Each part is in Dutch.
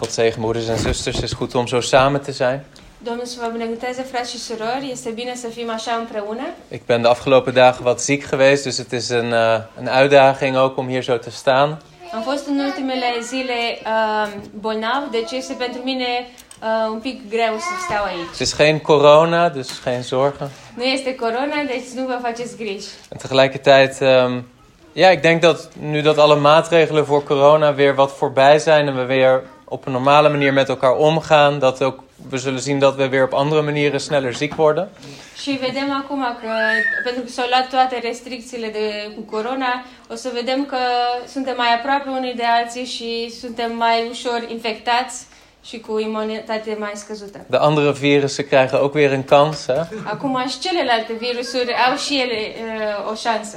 God zegen moeders en zusters. Het is goed om zo samen te zijn. Domnul să vă binecuvânteze, frați și surori. Este bine să fim așa împreună. Ik ben de afgelopen dagen wat ziek geweest, dus het is een uitdaging ook om hier zo te staan. Am fost în ultimele zile bolnav, deci este pentru mine un pic greu să stau aici. Het is geen corona, dus geen zorgen. Nu este corona, deci nu vă faceți griji. En tegelijkertijd ja, ik denk dat nu dat alle maatregelen voor corona weer wat voorbij zijn en we weer op een normale manier met elkaar omgaan, dat ook we zullen zien dat we weer op andere manieren sneller ziek worden. Și vedem acum că pentru că s-au luat toate restricțiile cu corona, o să vedem că suntem mai aproape unii de alții și suntem mai ușor infectați și cu imunitate mai scăzută. De andere virussen krijgen ook weer een kans, hè? Acum și celelalte virusuri au și ele o șansă.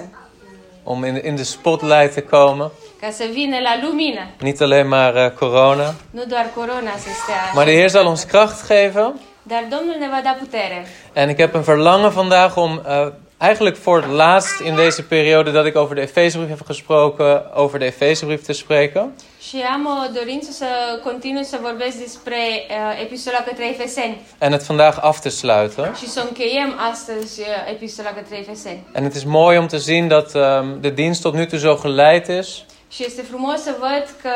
Om in de spotlight te komen. Ca să vină la lumină. Niet alleen maar corona. Nu doar corona să stea. Maar de Heer zal ons kracht geven. Dar Domnul ne va da putere. En ik heb een verlangen vandaag om eigenlijk voor het laatst in deze periode dat ik over de Efezebrief heb gesproken, over de Efezebrief te spreken. Și am o dorință să continui să vorbesc despre epistola către Efeseni. En het vandaag af te sluiten. Și să încheiem astăzi epistola către Efeseni. En het is mooi om te zien dat de dienst tot nu toe zo geleid is. Și este frumos să văd că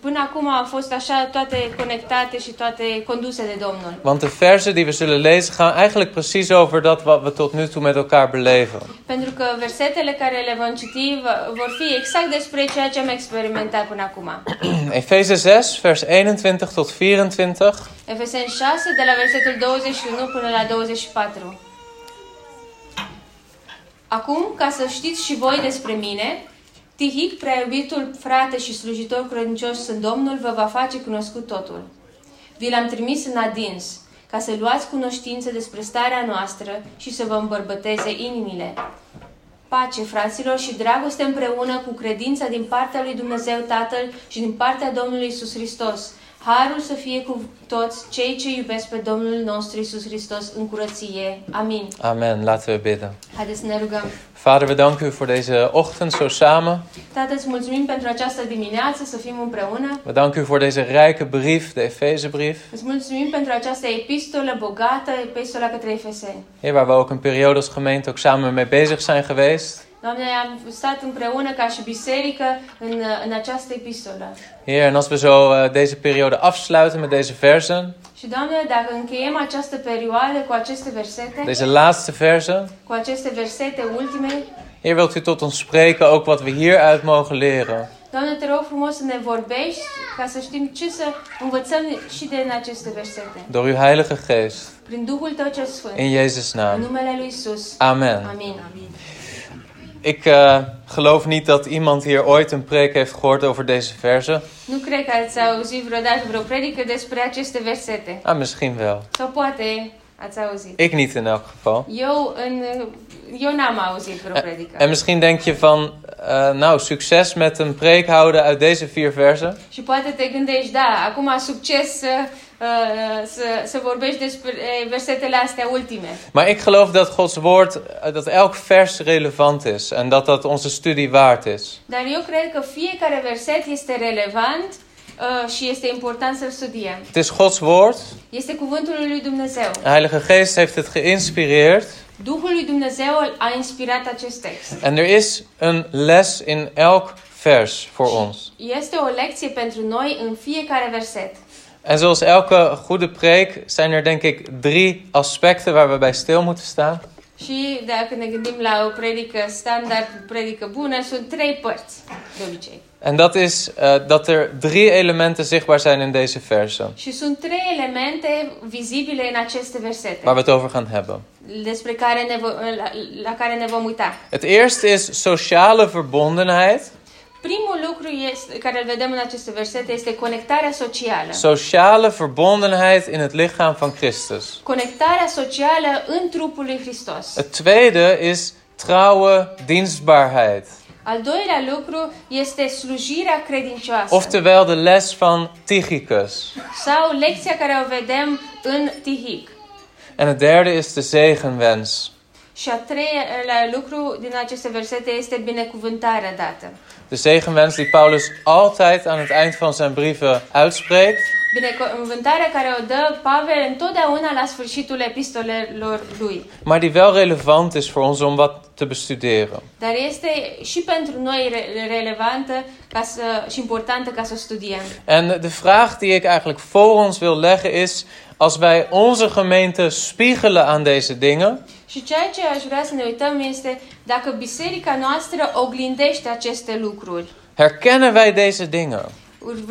până acum au fost așa toate conectate și toate conduse de Domnul. Want de versen die we zullen lezen gaan eigenlijk precies over dat wat we tot nu toe met elkaar beleven. Pentru că versetele care le vom citi vor fi exact despre ceea ce am experimentat până acum. Efeseni 6 vers 21 tot 24. Efeseni 6 de la versetul 21 până la 24. Acum, ca să știți și voi despre mine, Tihic, prea iubitul frate și slujitor credincios în Domnul, vă va face cunoscut totul. Vi l-am trimis în adins, ca să luați cunoștință despre starea noastră și să vă îmbărbăteze inimile. Pace, fraților, și dragoste împreună cu credința din partea lui Dumnezeu Tatăl și din partea Domnului Iisus Hristos. Harul să fie cu toți cei ce iubesc pe Domnul nostru Iisus Hristos în curăție. Amin. Amen. Laten we bidden. Haideți să ne rugăm. Vader, we danken u voor deze ochtend zo samen. Tată, îți mulțumim pentru această dimineață să fim împreună. We danken u voor deze rijke brief, de Efezebrief. Îți mulțumim pentru această epistolă bogată, epistola către Efeseni. Hier waar we ook een periode als gemeente ook samen mee bezig zijn geweest. Doamne, am stat împreună ca și biserică în această epistolă. Heer, en als we zo deze periode afsluiten met deze versen. Și Doamne, dacă încheiem această perioadă cu aceste versete. Deze laatste versen. Cu aceste versete ultime. Heer, wilt u tot ons spreken ook wat we hieruit mogen leren. Doamne, te rog frumos să ne vorbești ca să știm ce să învățăm și din aceste versete. Door uw Heilige Geest. Prin Duhul Tău cel Sfânt. In Jezus' naam. În numele lui Iisus. Amen. Amin. Amin. Ik geloof niet dat iemand hier ooit een preek heeft gehoord over deze verzen. Nu cred că ați auzit vreodată vreo predică despre aceste versete. Ah, misschien wel. Sau poate ați auzit. Ik niet in elk geval. Eu n-am auzit vreo predică. En misschien denk je van, nou, succes met een preek houden uit deze vier verzen. Și poate te gândești, da, acum succes să vorbești despre versetele astea ultime. Maar ik geloof dat Gods woord, dat elk vers relevant is en dat dat onze studie waard is. Dar eu cred că fiecare verset este relevant și este important să-l studiem. Het is Gods woord. Este cuvântul lui Dumnezeu. De Heilige Geest heeft het geïnspireerd. Duhul lui Dumnezeu a inspirat acest text. And er is een les in elk vers voor ons. Este o lecție pentru noi în fiecare verset. En zoals elke goede preek zijn er denk ik drie aspecten waar we bij stil moeten staan. Și dacă ne gândim la o predică standard, predică bună, sunt trei părți de obicei. En dat is dat er drie elementen zichtbaar zijn in deze versen. Și sunt trei elemente vizibile în aceste versete. Waar we het over gaan hebben. Despre care la care ne vom uita. Het eerste is sociale verbondenheid. Primul lucru care îl vedem în aceste versete este conectarea socială. Sociale verbondenheid in het lichaam van Christus. Conectarea socială în trupul lui Hristos. Het tweede is trouwe dienstbaarheid. Al doilea lucru este slujirea credincioasă. Oftewel de les van Tychicus. Sau lecția care o vedem în Tihic. En het derde is de zegenwens. Și a treilea lucru din aceste versete este binecuvântarea dată. De zegenwens die Paulus altijd aan het eind van zijn brieven uitspreekt. Binecuvântarea care o dă Pavel întotdeauna la sfârșitul epistolelor lui. Maar die wel relevant is voor ons om wat te bestuderen. Dar este și pentru noi relevantă și importantă ca să studiem. En de vraag die ik eigenlijk voor ons wil leggen is: als wij onze gemeente spiegelen aan deze dingen. Și ceea ce aș vrea să ne uităm este dacă biserica noastră oglindește aceste lucruri. Herkennen wij deze dingen?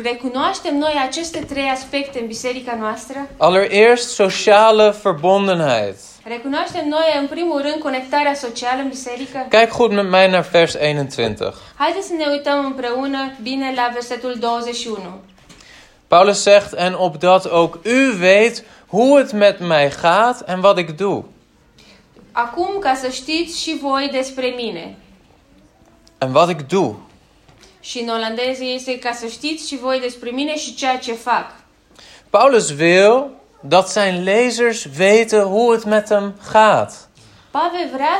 Recunoaștem noi aceste trei aspecte în biserica noastră? Allereerst sociale verbondenheid. Recunoaștem noi în primul rând conectarea socială în biserică? Kijk goed met mij naar vers 21. Haideți să ne uităm împreună bine la versetul 21. Paulus zegt: en opdat ook u weet hoe het met mij gaat en wat ik doe. Acum ca să știți și voi despre mine. En wat ik doe. Și în olandeză este ca să știți și voi despre mine și ceea ce fac. Paulus wil dat zijn lezers weten hoe het met hem gaat. Pavel vrea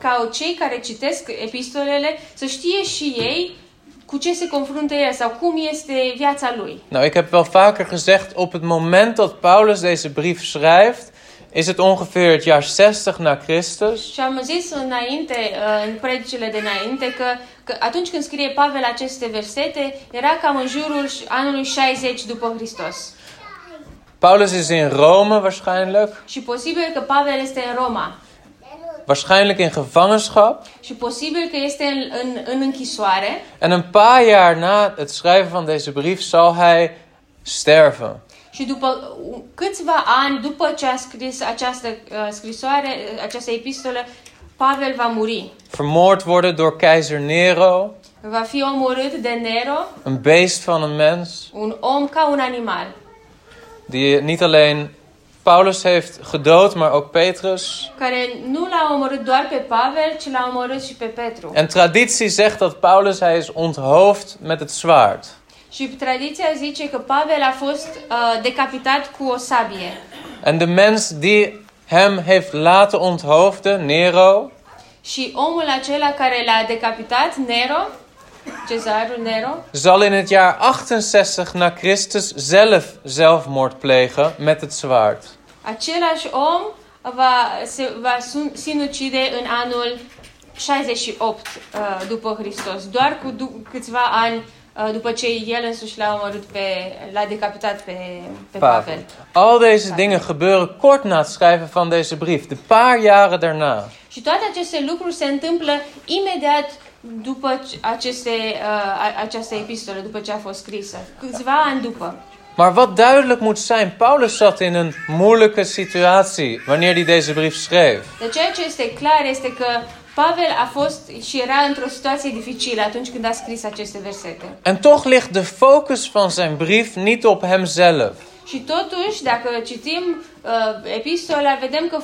ca cei care citesc epistolele să știe și ei cu ce se confruntă el sau cum este viața lui. Nou, ik heb wel vaker gezegd, op het moment dat Paulus deze brief schrijft, is het ongeveer het jaar 60 na Christus. Și am zis înainte, în predicile de înainte, că atunci când scrie Pavel aceste versete, era cam în jurul anului 60 după Hristos. Paulus is in Rome waarschijnlijk. Și posibil că Pavel este în Roma. Waarschijnlijk in gevangenschap. Și posibil că este în închisoare. En een paar jaar na het schrijven van deze brief zal hij sterven. Și după câțiva ani după ce a scris această scrisoare, această epistolă, Pavel va muri. Vermoord worden door keizer Nero. Va fi omorât de Nero. Een beest van een mens. Un om ca un animal. Die niet alleen Paulus heeft gedood, maar ook Petrus. Care nu l-a omorât doar pe Pavel, ci l-a omorât și pe Petru. En traditie zegt dat Paulus hij is onthoofd met het zwaard. Și tradiția zice că Pavel a fost decapitat cu o sabie. En de mens die hem heeft laten onthoofden, Nero. Și omul acela care l-a decapitat, Nero, Cezarul Nero, zal in het jaar 68 na Christus zelfmoord plegen met het zwaard. Același om va sinucide în anul 68 după Hristos, doar cu câțiva ani după ce el însuși l-a omorât l-a decapitat pe Pavel. Al deze dingen gebeuren kort na het schrijven van deze brief, de paar jaren daarna. Și toate aceste lucruri se întâmplă imediat după această epistolă, după ce a fost scrisă, câțiva ani după. Maar wat duidelijk moet zijn, Paulus zat in een moeilijke situatie wanneer hij deze brief schreef. De ceea ce este clar este că Pavel a fost și era într-o situație dificilă atunci când a scris aceste versete. En toch ligt de focus van zijn brief niet op hemzelf. Și totuși, dacă citim epistola, vedem că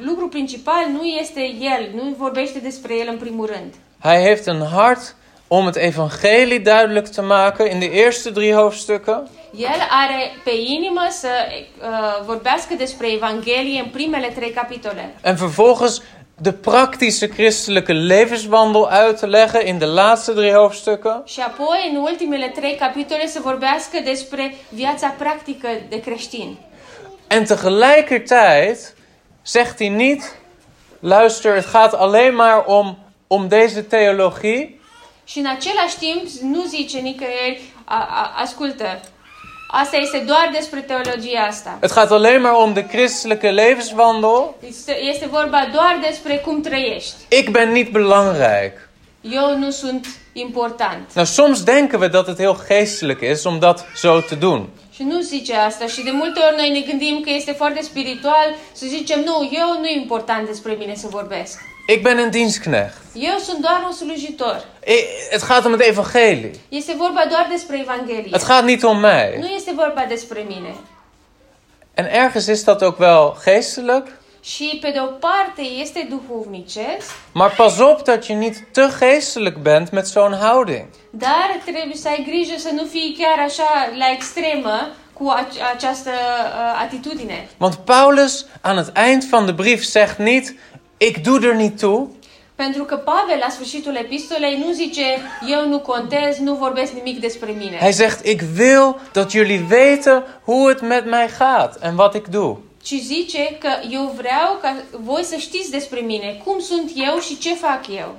lucrul principal nu este el, nu vorbește despre el în primul rând. Hij heeft een hart om het evangelie duidelijk te maken in de eerste 3 hoofdstukken. El are pe inimă să vorbească despre evanghelie în primele 3 capitole. En vervolgens de praktische christelijke levenswandel uit te leggen in de laatste 3 hoofdstukken. Și apoi în ultimele 3 capitole să vorbească despre viața practică de creștin. En tegelijkertijd zegt hij niet: luister, het gaat alleen maar om deze theologie. Și în același timp nu zice nicăieri: ascultă, asta este doar despre teologia asta. Het gaat alleen maar om de christelijke levenswandel. Este vorba doar despre cum trăiești. Ik ben niet belangrijk. Eu nu sunt important. Nou, soms denken we dat het heel geestelijk is om dat zo te doen. Și nu zice asta. Și de multe ori noi ne gândim că este foarte spiritual să zicem: nu, eu nu e important despre mine să vorbesc. Ik ben een dienstknecht. Eu sunt doar un slujitor. Het gaat om het evangelie. Este vorba doar despre evanghelie. Het gaat niet om mij. Nu este vorba despre mine. En ergens is dat ook wel geestelijk. Și pe de o parte este duhovnicesc. Maar pas op dat je niet te geestelijk bent met zo'n houding. Dar trebuie să ai grijă să nu fii chiar așa la extremă cu această atitudine. Want Paulus aan het eind van de brief zegt niet: Ik doe er niet toe. Pentru că Pavel la sfârșitul epistolei nu zice eu nu contez, nu vorbesc nimic despre mine. Hij zegt ik wil dat jullie weten hoe het met mij gaat en wat ik doe. Și zice că eu vreau ca voi să știți despre mine, cum sunt eu și ce fac eu.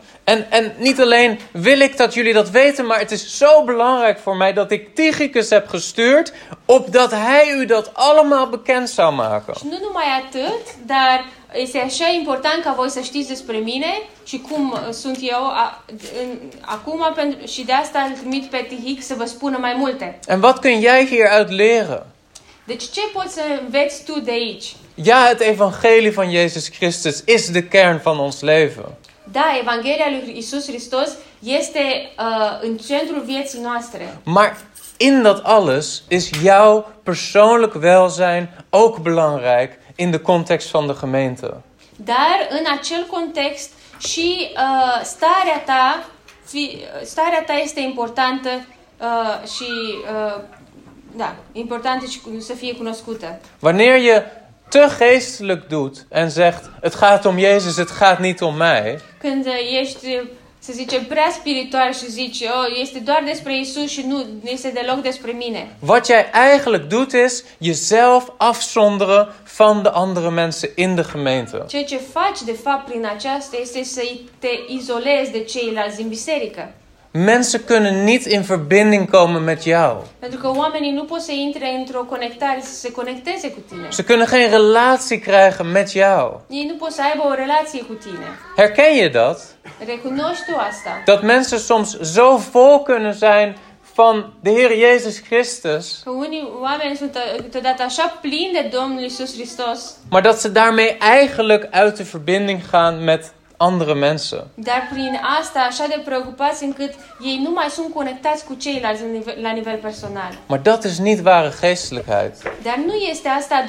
En niet alleen wil ik dat jullie dat weten, maar het is zo belangrijk voor mij dat ik Tychicus heb gestuurd, opdat hij u dat allemaal bekend zou maken. Și nu numai atât, dar este așa important ca voi să știți despre mine și cum sunt eu acum și de asta îl trimit pe Tychicus să vă spună mai multe. En wat kun jij hieruit leren? Deci ce poți să înveți tu de aici? Ja, het evangelie van Jezus Christus is de kern van ons leven. Da, Evanghelia lui Isus Hristos este în centrul vieții noastre. Maar in dat alles is jouw persoonlijk welzijn ook belangrijk in de context van de gemeente. Dar în acel context și starea ta este importantă da, important is să fie cunoscută. Wanneer je te geestelijk doet en zegt het gaat om Jezus, het gaat niet om mij. Când ești, să zicem, prea spiritual și zici, oh, este doar despre Isus și nu este deloc despre mine. Wat jij eigenlijk doet is jezelf afzonderen van de andere mensen in de gemeente. Ceea ce faci de fapt prin aceasta este să te izolezi de ceilalți din biserică. Mensen kunnen niet in verbinding komen met jou. Pentru că oamenii nu pot să intre într-o conectare, să se conecteze cu tine. Ze kunnen geen relatie krijgen met jou. Ei nu pot să aibă o relație cu tine. Herken je dat? Recunoști tu asta? Dat mensen soms zo vol kunnen zijn van de Heer Jezus Christus. Că unii oameni sunt câteodată așa plini de Domnul Iisus Hristos. Maar dat ze daarmee eigenlijk uit de verbinding gaan met andere mensen. Dar prin asta așa de preocupați încât ei nu mai sunt conectați cu ceilalți la nivel personal. Maar dat is niet ware geestelijkheid. Dar nu este asta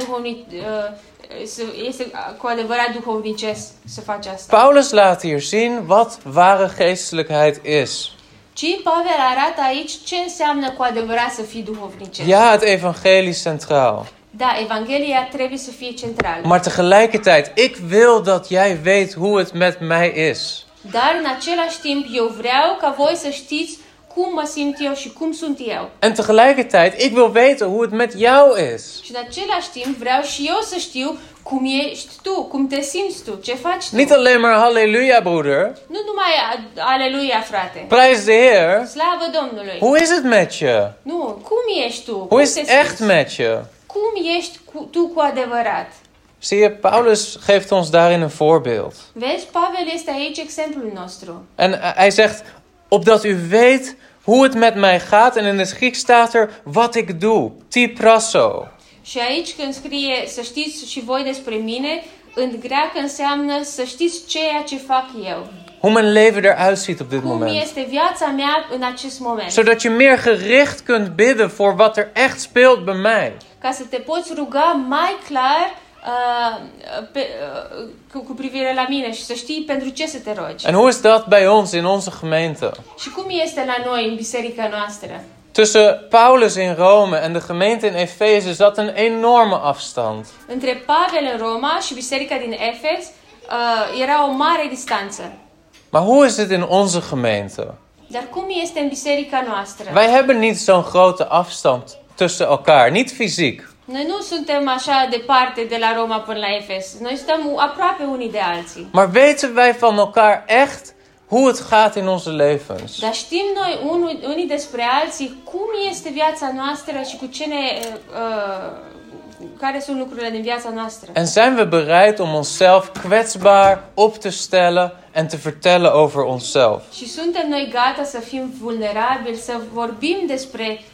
este cu adevărat duhovnicesc să faci asta. Paulus laat hier zien wat ware geestelijkheid is. Ci Pavel arată aici ce înseamnă cu adevărat să fii duhovnicesc. Ja, het evangelie centraal. Da, Evanghelia trebuie să fie centrală. Maar tegelijkertijd, ik wil dat jij weet hoe het met mij is. Dar în același timp, eu vreau ca voi să știți cum mă simt eu și cum sunt eu. En tegelijkertijd, ik wil weten hoe het met jou is. Și în același timp, vreau și eu să știu cum ești tu, cum te simți tu, ce faci tu. Niet alleen maar halleluja, broeder. Nu numai aleluia, frate. Prijs de Heer. Slavă Domnului. Hoe is het met je? Nu, cum ești tu? Hoe is het echt met je? Cum ești tu cu adevărat? Zie je, Paulus geeft ons daarin een voorbeeld. Vezi, Pavel este aici exemplul nostru. En hij zegt, opdat u weet hoe het met mij gaat. En in het Grieks staat er, wat ik doe. Ti prasso. Și aici când scrie, să știți și voi despre mine, în greacă înseamnă să știți ceea ce fac eu. Hoe mijn leven eruit ziet op dit moment. Cum este viața mea în acest moment. Zodat je meer gericht kunt bidden voor wat er echt speelt bij mij. Ca să te poți ruga mai clar cu privire la mine și să știi pentru ce să te rogi. En hoe is dat bij ons in onze gemeente? Și cum este la noi în biserica noastră? Tussen Paulus in Rome en de gemeente in Efeze zat een enorme afstand. Între Pavel în Roma și biserica din Efes era o mare distanță. Maar hoe is het in onze gemeente? Dar cum este în biserica noastră? Wij hebben niet zo'n grote afstand tussen elkaar, niet fysiek. Noi nu suntem așa departe de la Roma până la Efes. Noi suntem aproape unii de alții. Maar weten wij van elkaar echt hoe het gaat in onze levens? Dar știm noi unii despre alții cum este viața noastră și cu ce care sunt lucrurile din viața noastră. En zijn we bereid om onszelf kwetsbaar op te stellen en te vertellen over onszelf? Și suntem noi gata să fim vulnerabili, să vorbim despre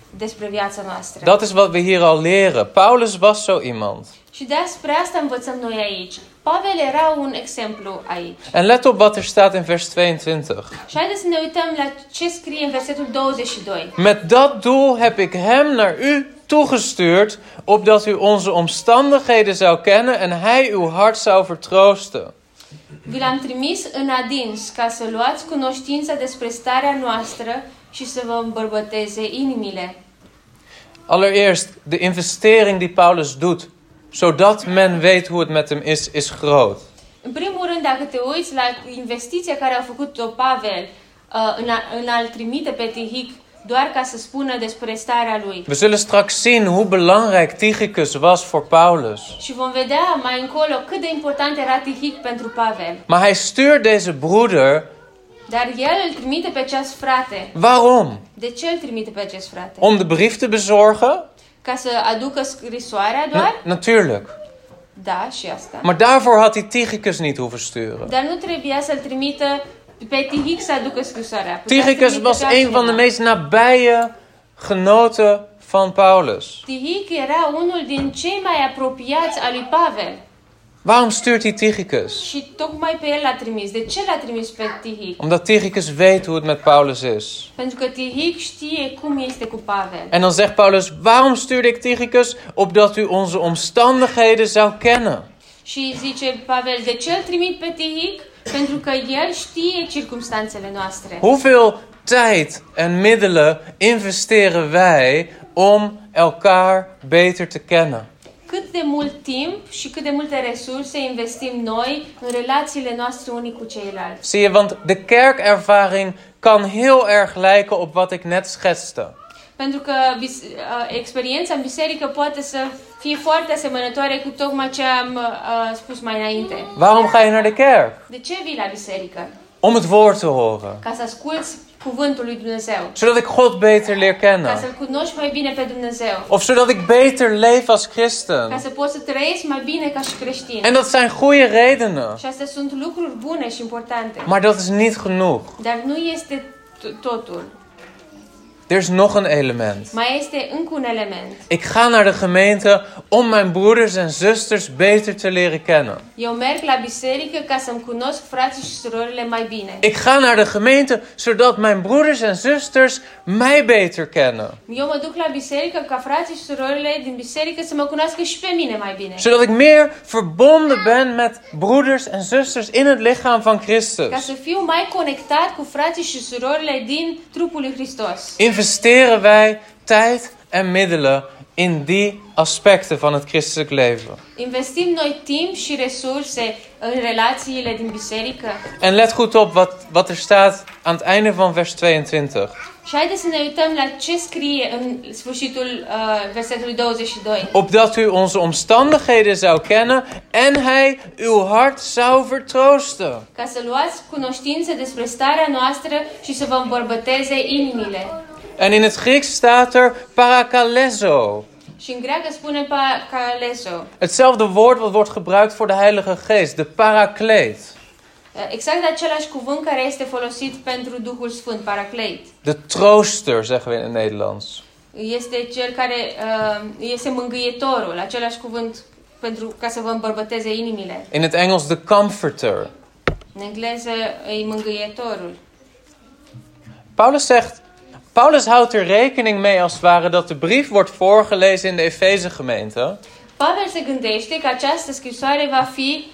viața noastră. Dat is wat we hier al leren. Paulus was zo iemand. Și despre asta învățăm noi aici. Pavel era un exemplu aici. En let op wat er staat in vers 22. Și haideți să ne uităm la ce scrie în versetul 22. Met dat doel heb ik hem naar u toegestuurd, opdat u onze omstandigheden zou kennen en hij uw hart zou vertroosten. Vi l-am trimis în adins ca să luați cunoștința despre starea noastră și să vă îmbărbăteze inimile. Allereerst, de investering die Paulus doet, zodat men weet hoe het met hem is, is groot. În primul rând, dacă te uiți la investiția care a făcut-o Pavel în a-l trimite pe Tihic doar ca să spună despre starea lui. We zullen straks zien hoe belangrijk Tychicus was voor Paulus. Și vom vedea mai încolo cât de important era Tychicus pentru Pavel. Maar hij stuurt deze broeder. Dar el îl trimite pe acest frate. Waarom? De ce îl trimite pe acest frate? Om de brief te bezorgen? Ca să aducă scrisoarea doar? Natuurlijk. Da, și asta. Maar daarvoor had hij Tychicus niet hoeven sturen. Dar nu trebuia să-l trimită pe Tychicus să aducă scrisoarea. Tychicus was een van de meest nabije genoten van Paulus. Tychicus era unul din cei mai apropiați al lui Pavel. Waarom stuurt hij Tychicus? Și tocmai pe el l-a trimis. De ce l-a trimis pe Tychicus? Omdat Tychicus weet hoe het met Paulus is. Pentru că Tychicus știe cum este cu Pavel. En dan zegt Paulus: "Waarom stuurde ik Tychicus? Opdat u onze omstandigheden zou kennen." Și zice Pavel: "De ce îl trimit pe Tychicus? Pentru că el știe circumstanțele noastre." Hoeveel tijd en middelen investeren wij om elkaar beter te kennen? Cât de mult timp și cât de multe resurse investim noi în relațiile noastre unii cu ceilalți. Zie je, want de kerkervaring kan heel erg lijken op wat ik net schetste. Pentru că experiența în biserică poate să fie foarte asemănătoare cu tocmai ce am spus mai înainte. Waarom ga je naar de kerk? De ce vii la biserică? Om het woord te horen. Ca să asculți cuvântul lui Dumnezeu. Zodat ik God beter leer kennen. Ca să-l cunoști mai bine pe Dumnezeu. Of zodat ik beter leef als christen. Ca să poți să trăiești mai bine ca și creștin. En dat zijn goede redenen. Și astea sunt lucruri bune și importante. Maar dat is niet genoeg. Dar nu este totul. Er is nog een element. Mai este încă un element. Ik ga naar de gemeente om mijn broeders en zusters beter te leren kennen. Eu merg la biserică ca să-mi cunosc frații și surorile mai bine. Ik ga naar de gemeente zodat mijn broeders en zusters mij beter kennen. Eu mă duc la biserică ca frații și surorile din biserică să mă cunoască și pe mine mai bine. Zodat ik meer verbonden ben met broeders en zusters in het lichaam van Christus. Ca să fiu mai conectat cu frații și surorile din trupul lui Hristos. Investeren wij tijd en middelen in die aspecten van het christelijk leven. Investim noi timp și resurse în relațiile din biserică. En let goed op wat er staat aan het einde van vers 22. Și haideți să ne uităm la ce scrie în sfârșitul versetului 22. Opdat u onze omstandigheden zou kennen en hij uw hart zou vertroosten. Ca să luați cunoștință despre starea noastră și să vă îmbărbăteze inimile. En in het Grieks staat er parakalezo. Și în greacă spune parakalezo. Hetzelfde woord wat wordt gebruikt voor de Heilige Geest, de parakleet. Exact același cuvânt care este folosit pentru Duhul Sfânt, paraclet. De trooster, zeggen we in het Nederlands. Este cel care este mângâietorul, același cuvânt pentru ca să vă îmbărbăteze inimile. In het Engels, the comforter. În engleză, e mângâietorul. Paulus houdt er rekening mee als het ware dat de brief wordt voorgelezen in de Efeze-gemeente. Pavel se gândește că această scrisoare va fi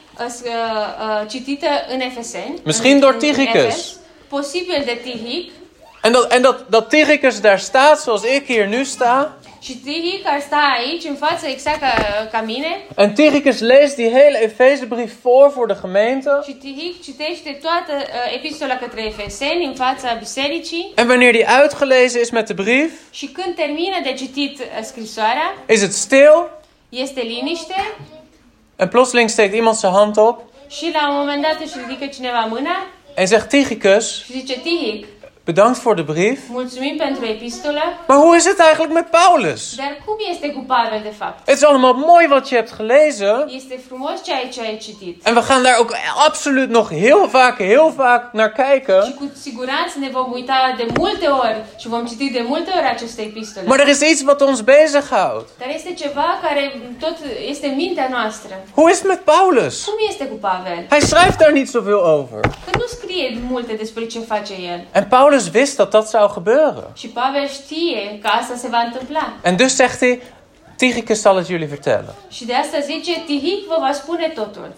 citită în Efeseni. Misschien door Tychicus. Posibil de Tychicus. En dat Tychicus daar staat zoals ik hier nu sta. Și Tychicus ar sta aici în față exact ca mine. En Tychicus leest die hele Efezebrief voor de gemeente. Și Tychicus citește toată epistola către Efeseni în fața bisericii. En wanneer die uitgelezen is met de brief. Și când termină de citit scrisoarea. Is het stil? Este liniște. En plotseling steekt iemand zijn hand op. Și la un moment dat își ridică cineva mâna. En zegt Tychicus. Și zice Tychicus. Bedankt voor de brief. Mulțumim pentru epistola. Maar hoe is het eigenlijk met Paulus? Dar cum este cu Pavel de fapt? Het is allemaal mooi wat je hebt gelezen. Este frumos ce ai citit. En we gaan daar ook absoluut nog heel vaak naar kijken. Și cu siguranță ne vom uita de multe ori și vom citi de multe ori aceste epistole. Maar er is iets wat ons bezighoudt. Dar este ceva care tot este în mintea noastră. Hoe is het met Paulus? Cum este cu Pavel? Hij schrijft daar niet zoveel over. Că nu scrie multe despre ce face el. En Paulus wist dat dat zou gebeuren. Și Pavel știe că asta se va întâmpla. En dus zegt hij, Tychicus zal het jullie vertellen. Și de asta zice, Tychicus vă va spune totul.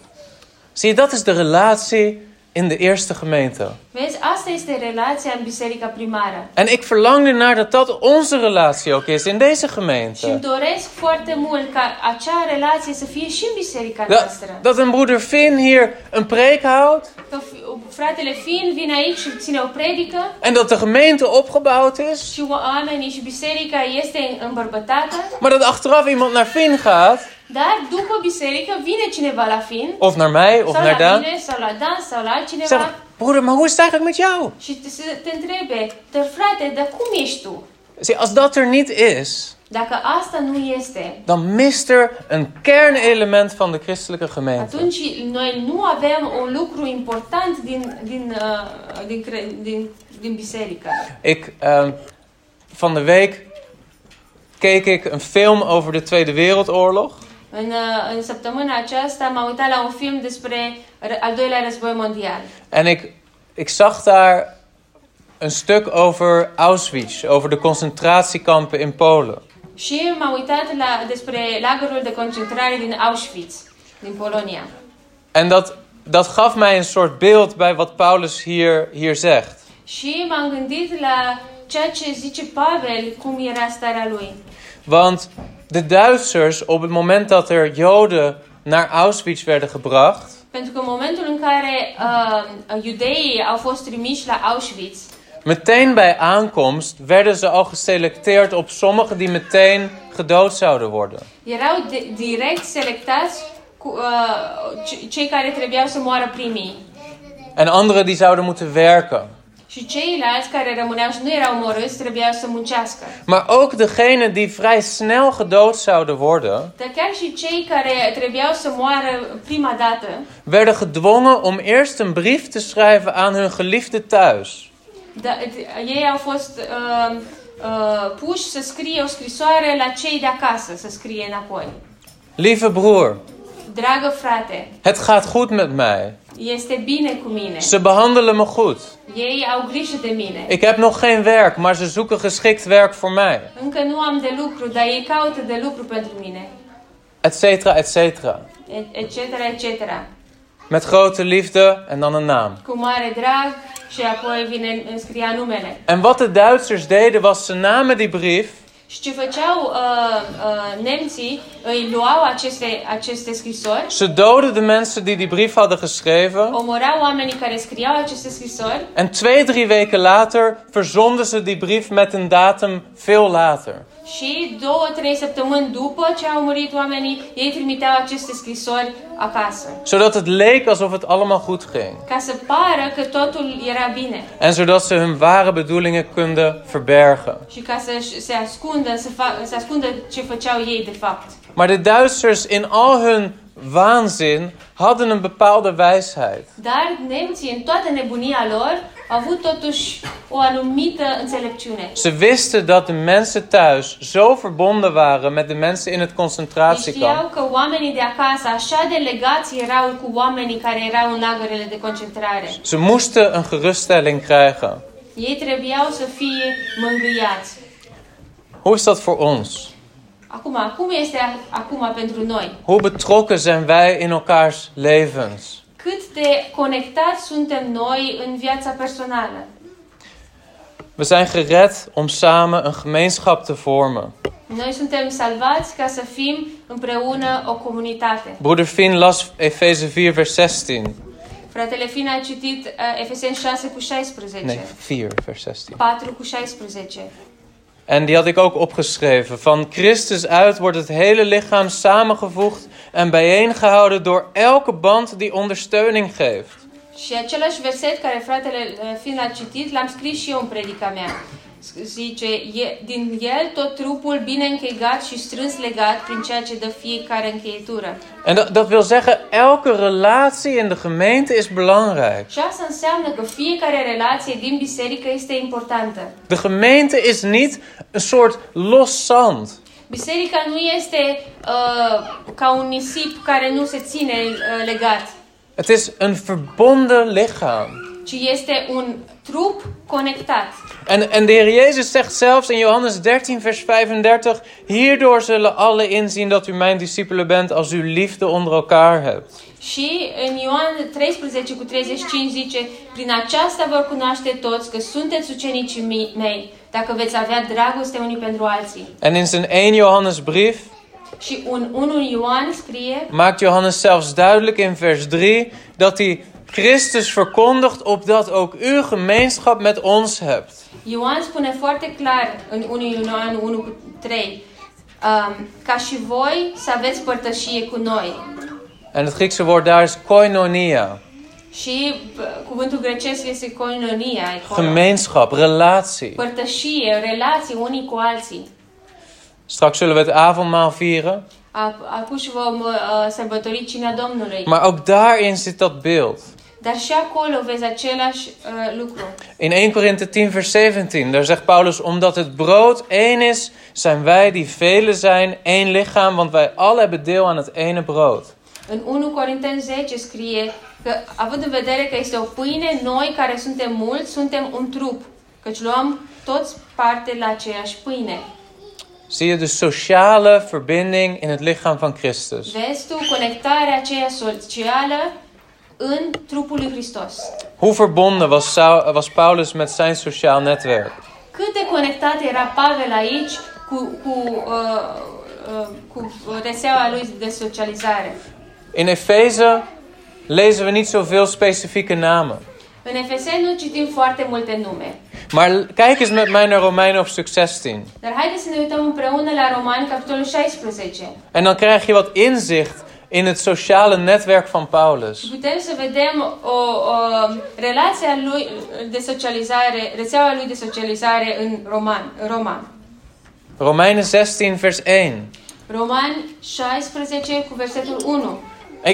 Zie je, dat is de relatie in de eerste gemeente. Wees, asta este relația în biserica primară. En ik verlang ernaar dat dat onze relatie ook is in deze gemeente. Și îmi doresc foarte mult ca acea relație să fie și în biserica noastră. Dat een broeder Finn hier een preek houdt. Dat fratele Finn vine aici și ține o predică. En dat de gemeente opgebouwd is. Și oamenii și biserica este îmbărbătată. Maar dat achteraf iemand naar Finn gaat. Dar după biserică vine cineva la Finn. Of naar mij, of naar Dan. Mine, sau la Dan, sau la altcineva. Zeg, broeder, maar hoe is het eigenlijk met jou? Și te întrebe, frate, dar cum ești tu? See, als dat er niet is, dacă asta nu este, dan mist er een kernelement van de christelijke gemeente. Atunci noi nu avem un lucru important din biserică. Ik van de week keek ik een film over de Tweede Wereldoorlog. În săptămâna aceasta m-am uitat la un film despre al doilea război mondial. En ik zag daar een stuk over Auschwitz, over de concentratiekampen in Polen. Și m-am uitat despre lagărul de concentrare din Auschwitz, din Polonia. En dat gaf mij een soort beeld bij wat Paulus hier zegt. Și m-am gândit la ceea ce zice Pavel, cum era starea lui. Want de Duitsers, op het moment dat er Joden naar Auschwitz werden gebracht, pentru că în momentul în care iudeii au fost trimiși la Auschwitz, meteen bij aankomst werden ze al geselecteerd op sommigen die meteen gedood zouden worden. Erau direct selectați cu cei care trebuiau să moară primii. En anderen die zouden moeten werken. Și ceilalți care rămâneau și nu erau omorâți trebuiau să muncească. Maar ook degenen die vrij snel gedood zouden worden, dar chiar și cei care trebuiau să moară prima dată, werden gedwongen om eerst een brief te schrijven aan hun geliefde thuis. Ei au fost puși să scrie o scrisoare la cei de acasă, să scrie înapoi. Lieve broer, dragă frate, het gaat goed met mij. Este bine cu mine. Ze behandelen me goed. Ei au grijă de mine. Ik heb nog geen werk, maar ze zoeken geschikt werk voor mij. Încă nu am de lucru, dar ei caută de lucru pentru mine. Etcetera, etcetera. Etcetera, etcetera. Met grote liefde en dan een naam. Cu mare drag și apoi vine îmi scria numele. En wat de Duitsers deden was ze namen die brief. Și ce făceau nemții, îi luau aceste scrisori. Ze doden de mensen die die brief hadden geschreven. Omorau oamenii care scriau aceste scrisori. En 2-3 weken later verzonden ze die brief met een datum veel later. Și 2-3 săptămâni după ce au murit oamenii, ei trimiteau aceste scrisori acasă. Zodat het leek alsof het allemaal goed ging. Ca să pară că totul era bine. En zodat ze hun ware bedoelingen konden verbergen. Și ca să se ascundă, să ascundă ce făceau ei de fapt. Maar de Duitsers in al hun waanzin hadden een bepaalde wijsheid. Dar nemții în toată nebunia lor au avut totuși o anumită înțelepciune. Ze wisten dat de mensen thuis zo verbonden waren met de mensen in het concentratiekamp. Știau că oamenii de acasă așa de legați erau cu oamenii care erau în lagărele de concentrare. Ze moesten een geruststelling krijgen. Ei trebuiau să fie mângâiați. Hoe is dat voor ons? Acum este acum pentru noi. Hoe betrokken zijn wij in elkaars levens? Cât de conectați suntem noi în viața personală? We zijn gered om samen een gemeenschap te vormen. Noi suntem salvați ca să fim împreună o comunitate. Broeder Finn las Efeze 4 vers 16. Fratele Finn a citit Efeseni 6:16. Nee, 4 vers 16. 4:16. En die had ik ook opgeschreven. Van Christus uit wordt het hele lichaam samengevoegd en bijeengehouden door elke band die ondersteuning geeft. Și același verset care fratele Finn a citit, l-am scris și eu în predica mea. Zice, din el tot trupul bine închegat și strâns legat prin ceea ce dă fiecare încheietură. En dat wil zeggen, elke relatie in de gemeente is belangrijk. Și asta înseamnă că fiecare relație din biserică este importantă. De gemeente is niet een soort los zand. Biserica nu este ca un nisip care nu se ține legat. Het is een verbonden lichaam. Ci este un trup conectat. En de Heer Jezus zegt zelfs in Johannes 13 vers 35... Hierdoor zullen allen inzien dat u mijn discipelen bent als u liefde onder elkaar hebt. Și în Ioan 13 cu 35 zice... Prin aceasta vor cunoaște toți că sunteți ucenicii mei... dacă veți avea dragoste unii pentru alții. En in zijn 1 Johannesbrief... Și în 1 Ioan scrie... Maakt Johannes zelfs duidelijk in vers 3 dat hij... Christus verkondigt opdat ook u gemeenschap met ons hebt. Ioan spune foarte clar în 1 Ioan 1:3 ca și voi să aveți părtășie cu noi. En het Griekse woord daar is koinonia. Și cuvântul grecesc este koinonia. Gemeenschap, relatie. Părtășie, relații unii cu alții. Straks zullen we het avondmaal vieren. Acuși vom sărbători cina Domnului. Maar ook daarin zit dat beeld. Dar și acolo vezi același lucru. In 1 Korinthe 10 vers 17, daar zegt Paulus: omdat het brood één is, zijn wij die velen zijn één lichaam, want wij allen hebben deel aan het ene brood. În 1 Corinteni 10 scrie că având în vedere că este o pâine, noi care suntem mulți, suntem un trup, căci luăm toți parte la aceeași pâine. Zie je de sociale verbinding in het lichaam van Christus. Vezi tu conectarea aceea socială în trupul lui Hristos. Hoe verbonden was Paulus met zijn sociaal netwerk? Cât de conectat era Pavel aici cu rețeaua lui de socializare. In Efeze lezen we niet zoveel specifieke namen. În Efeseni nu citim foarte multe nume. Maar kijk eens met mij naar Romeinen hoofdstuk 16. Dar haideți să ne uităm împreună la Romani capitolul 16. En dan krijg je wat inzicht in het sociale netwerk van Paulus. Putem să vedem relația lui de socializare, rețeaua lui de socializare în Roman. Romeinen 16 vers 1. Romani 16 cu versetul 1.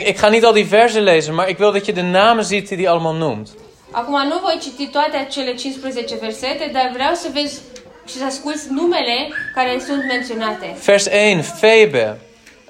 Ik ga niet al die versen lezen, maar ik wil dat je de namen ziet die hij allemaal noemt. Acum nu voi citi toate acele 15 versete, dar vreau să vezi și să asculți numele care sunt menționate. Vers 1, Febe.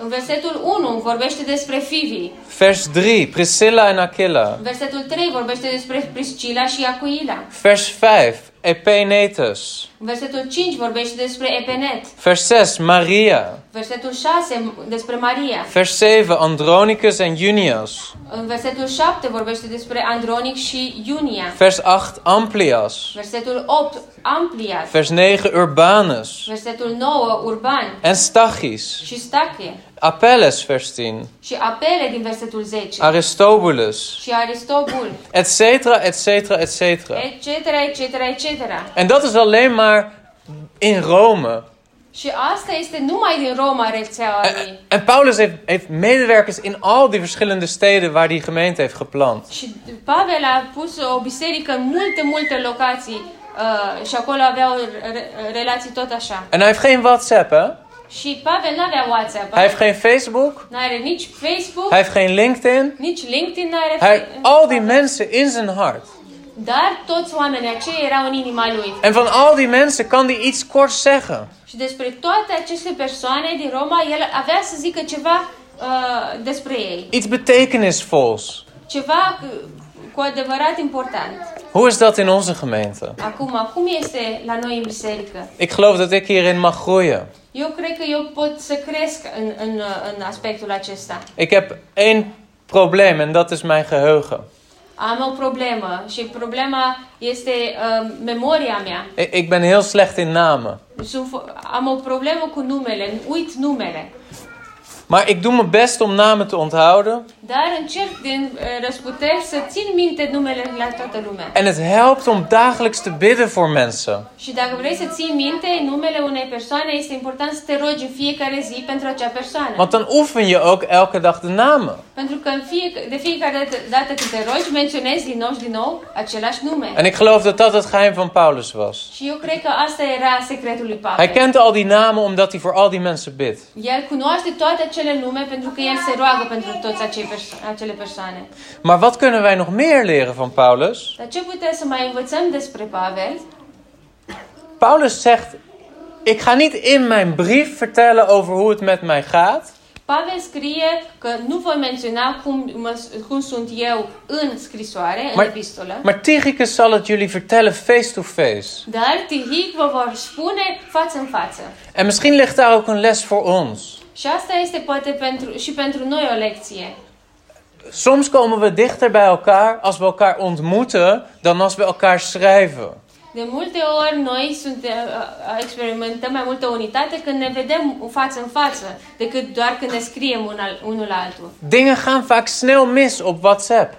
În versetul 1 vorbește despre Fivi. Vers 3, Priscilla en Aquila. Versetul 3 vorbește despre Priscila și Aquila. Vers 5, Epenetus. Versetul 5 vorbește despre Epenet. Vers 6, Maria. Versetul 6 despre Maria. Vers 7, Andronicus en Junias. În versetul 7 vorbește despre Andronic și Junia. Vers 8, Amplias. Versetul 8, Amplias. Vers 9, Urbanus. Versetul 9, Urban. En Stachys. Și Stachie. Apelles vers 10. Și Apele din versetul 10. Aristobulus. Și Aristobul. Etc, etc, etc. Etc, etc, etc. En dat is alleen maar in Rome. Și asta este numai din Roma rețeaua lui. En Paulus heeft medewerkers in al die verschillende steden waar die gemeente heeft geplant. Și Pavel a pus o biserică în multe locații și acolo aveau relații tot așa. En hij heeft geen WhatsApp, hè? Și Pavel n-avea WhatsApp. Hij heeft geen Facebook. N-are nici Facebook. Hij heeft geen LinkedIn. Nici LinkedIn n-are. Hij heeft al die mensen in zijn hart. Dar toți oamenii aceia erau în inima lui. En van al die mensen kan die iets kort zeggen. Și despre toate aceste persoane din Roma, el avea să zică ceva despre ei. Iets betekenisvols. Ceva cu adevărat important. Hoe is dat in onze gemeente? Acum este la noi în biserică. Ik geloof dat ik hierin mag groeien. Eu cred că eu pot să cresc în aspectul acesta. Ik heb één probleem en dat is mijn geheugen. Am o problemă și problema este memoria mea. Ik ben heel slecht in namen. Am o problemă cu numele, uit numele. Maar ik doe mijn best om namen te onthouden. Daar încerc din răsputeri să țin minte numele la toată lumea. En het helpt om dagelijks te bidden voor mensen. Și dacă vrei să ții minte numele unei persoane, este important să te rogi în fiecare zi pentru acea persoană. Want dan oefen je ook elke dag de namen. Pentru că de fiecare dată când te rogi, menționezi din nou și din nou același nume. En ik geloof dat dat het geheim van Paulus was. Și eu cred că asta era secretul lui Pavel. Hij kent al die namen omdat hij voor al die mensen bidt. El cunoaște toate acele nume pentru că el se roagă pentru toți acele persoane. Maar wat kunnen wij nog meer leren van Paulus? Dar ce putem să mai învățăm despre Pavel? Paulus zegt: Ik ga niet in mijn brief vertellen over hoe het met mij gaat. Pavel scrie că nu voi menționa cum sunt eu în scrisoare, în epistolă. Maar Tychicus zal het jullie vertellen face to face. Dar Tychicus vă vor spune față în față. En misschien ligt daar ook een les voor ons. Și asta este poate pentru noi o lecție. Soms komen we dichter bij elkaar als we elkaar ontmoeten dan als we elkaar schrijven. De multe ori noi experimentăm mai multă unitate când ne vedem față în față decât doar când ne scriem unul la altul. Dingen gaan vaak snel mis op WhatsApp.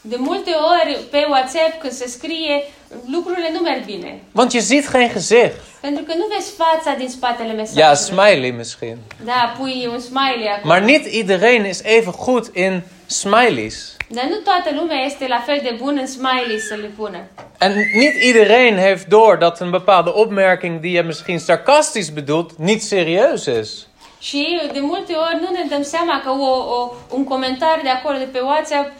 De multe ori pe WhatsApp când se scrie lucrurile nu merg bine. Want je ziet geen gezicht. Pentru că nu vezi fața din spatele mesajului. Ja, smiley misschien. Da, pui un smiley acolo. Maar niet iedereen is even goed in smileys. Dar nu toată lumea este la fel de bună în smileys să le pună. En niet iedereen heeft door dat een bepaalde opmerking die je misschien sarcastisch bedoelt niet serieus is. Și de multe ori nu ne dăm seama că un comentariu de acolo de pe WhatsApp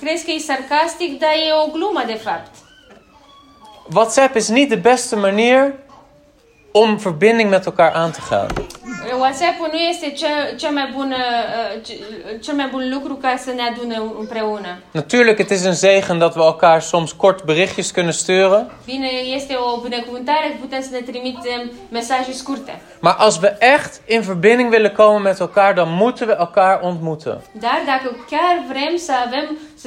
crezi că e sarcastic, dar e o glumă de fapt. WhatsApp is niet de beste manier om verbinding met elkaar aan te gaan. WhatsApp-ul nu este cel mai bun lucru ca să ne adune împreună. Natuurlijk, het is een zegen dat we elkaar soms kort berichtjes kunnen sturen. Bine, este o binecuvântare că putem să ne trimitem mesaje scurte. Maar als we echt in verbinding willen komen met elkaar, dan moeten we elkaar ontmoeten. Dar dacă chiar vrem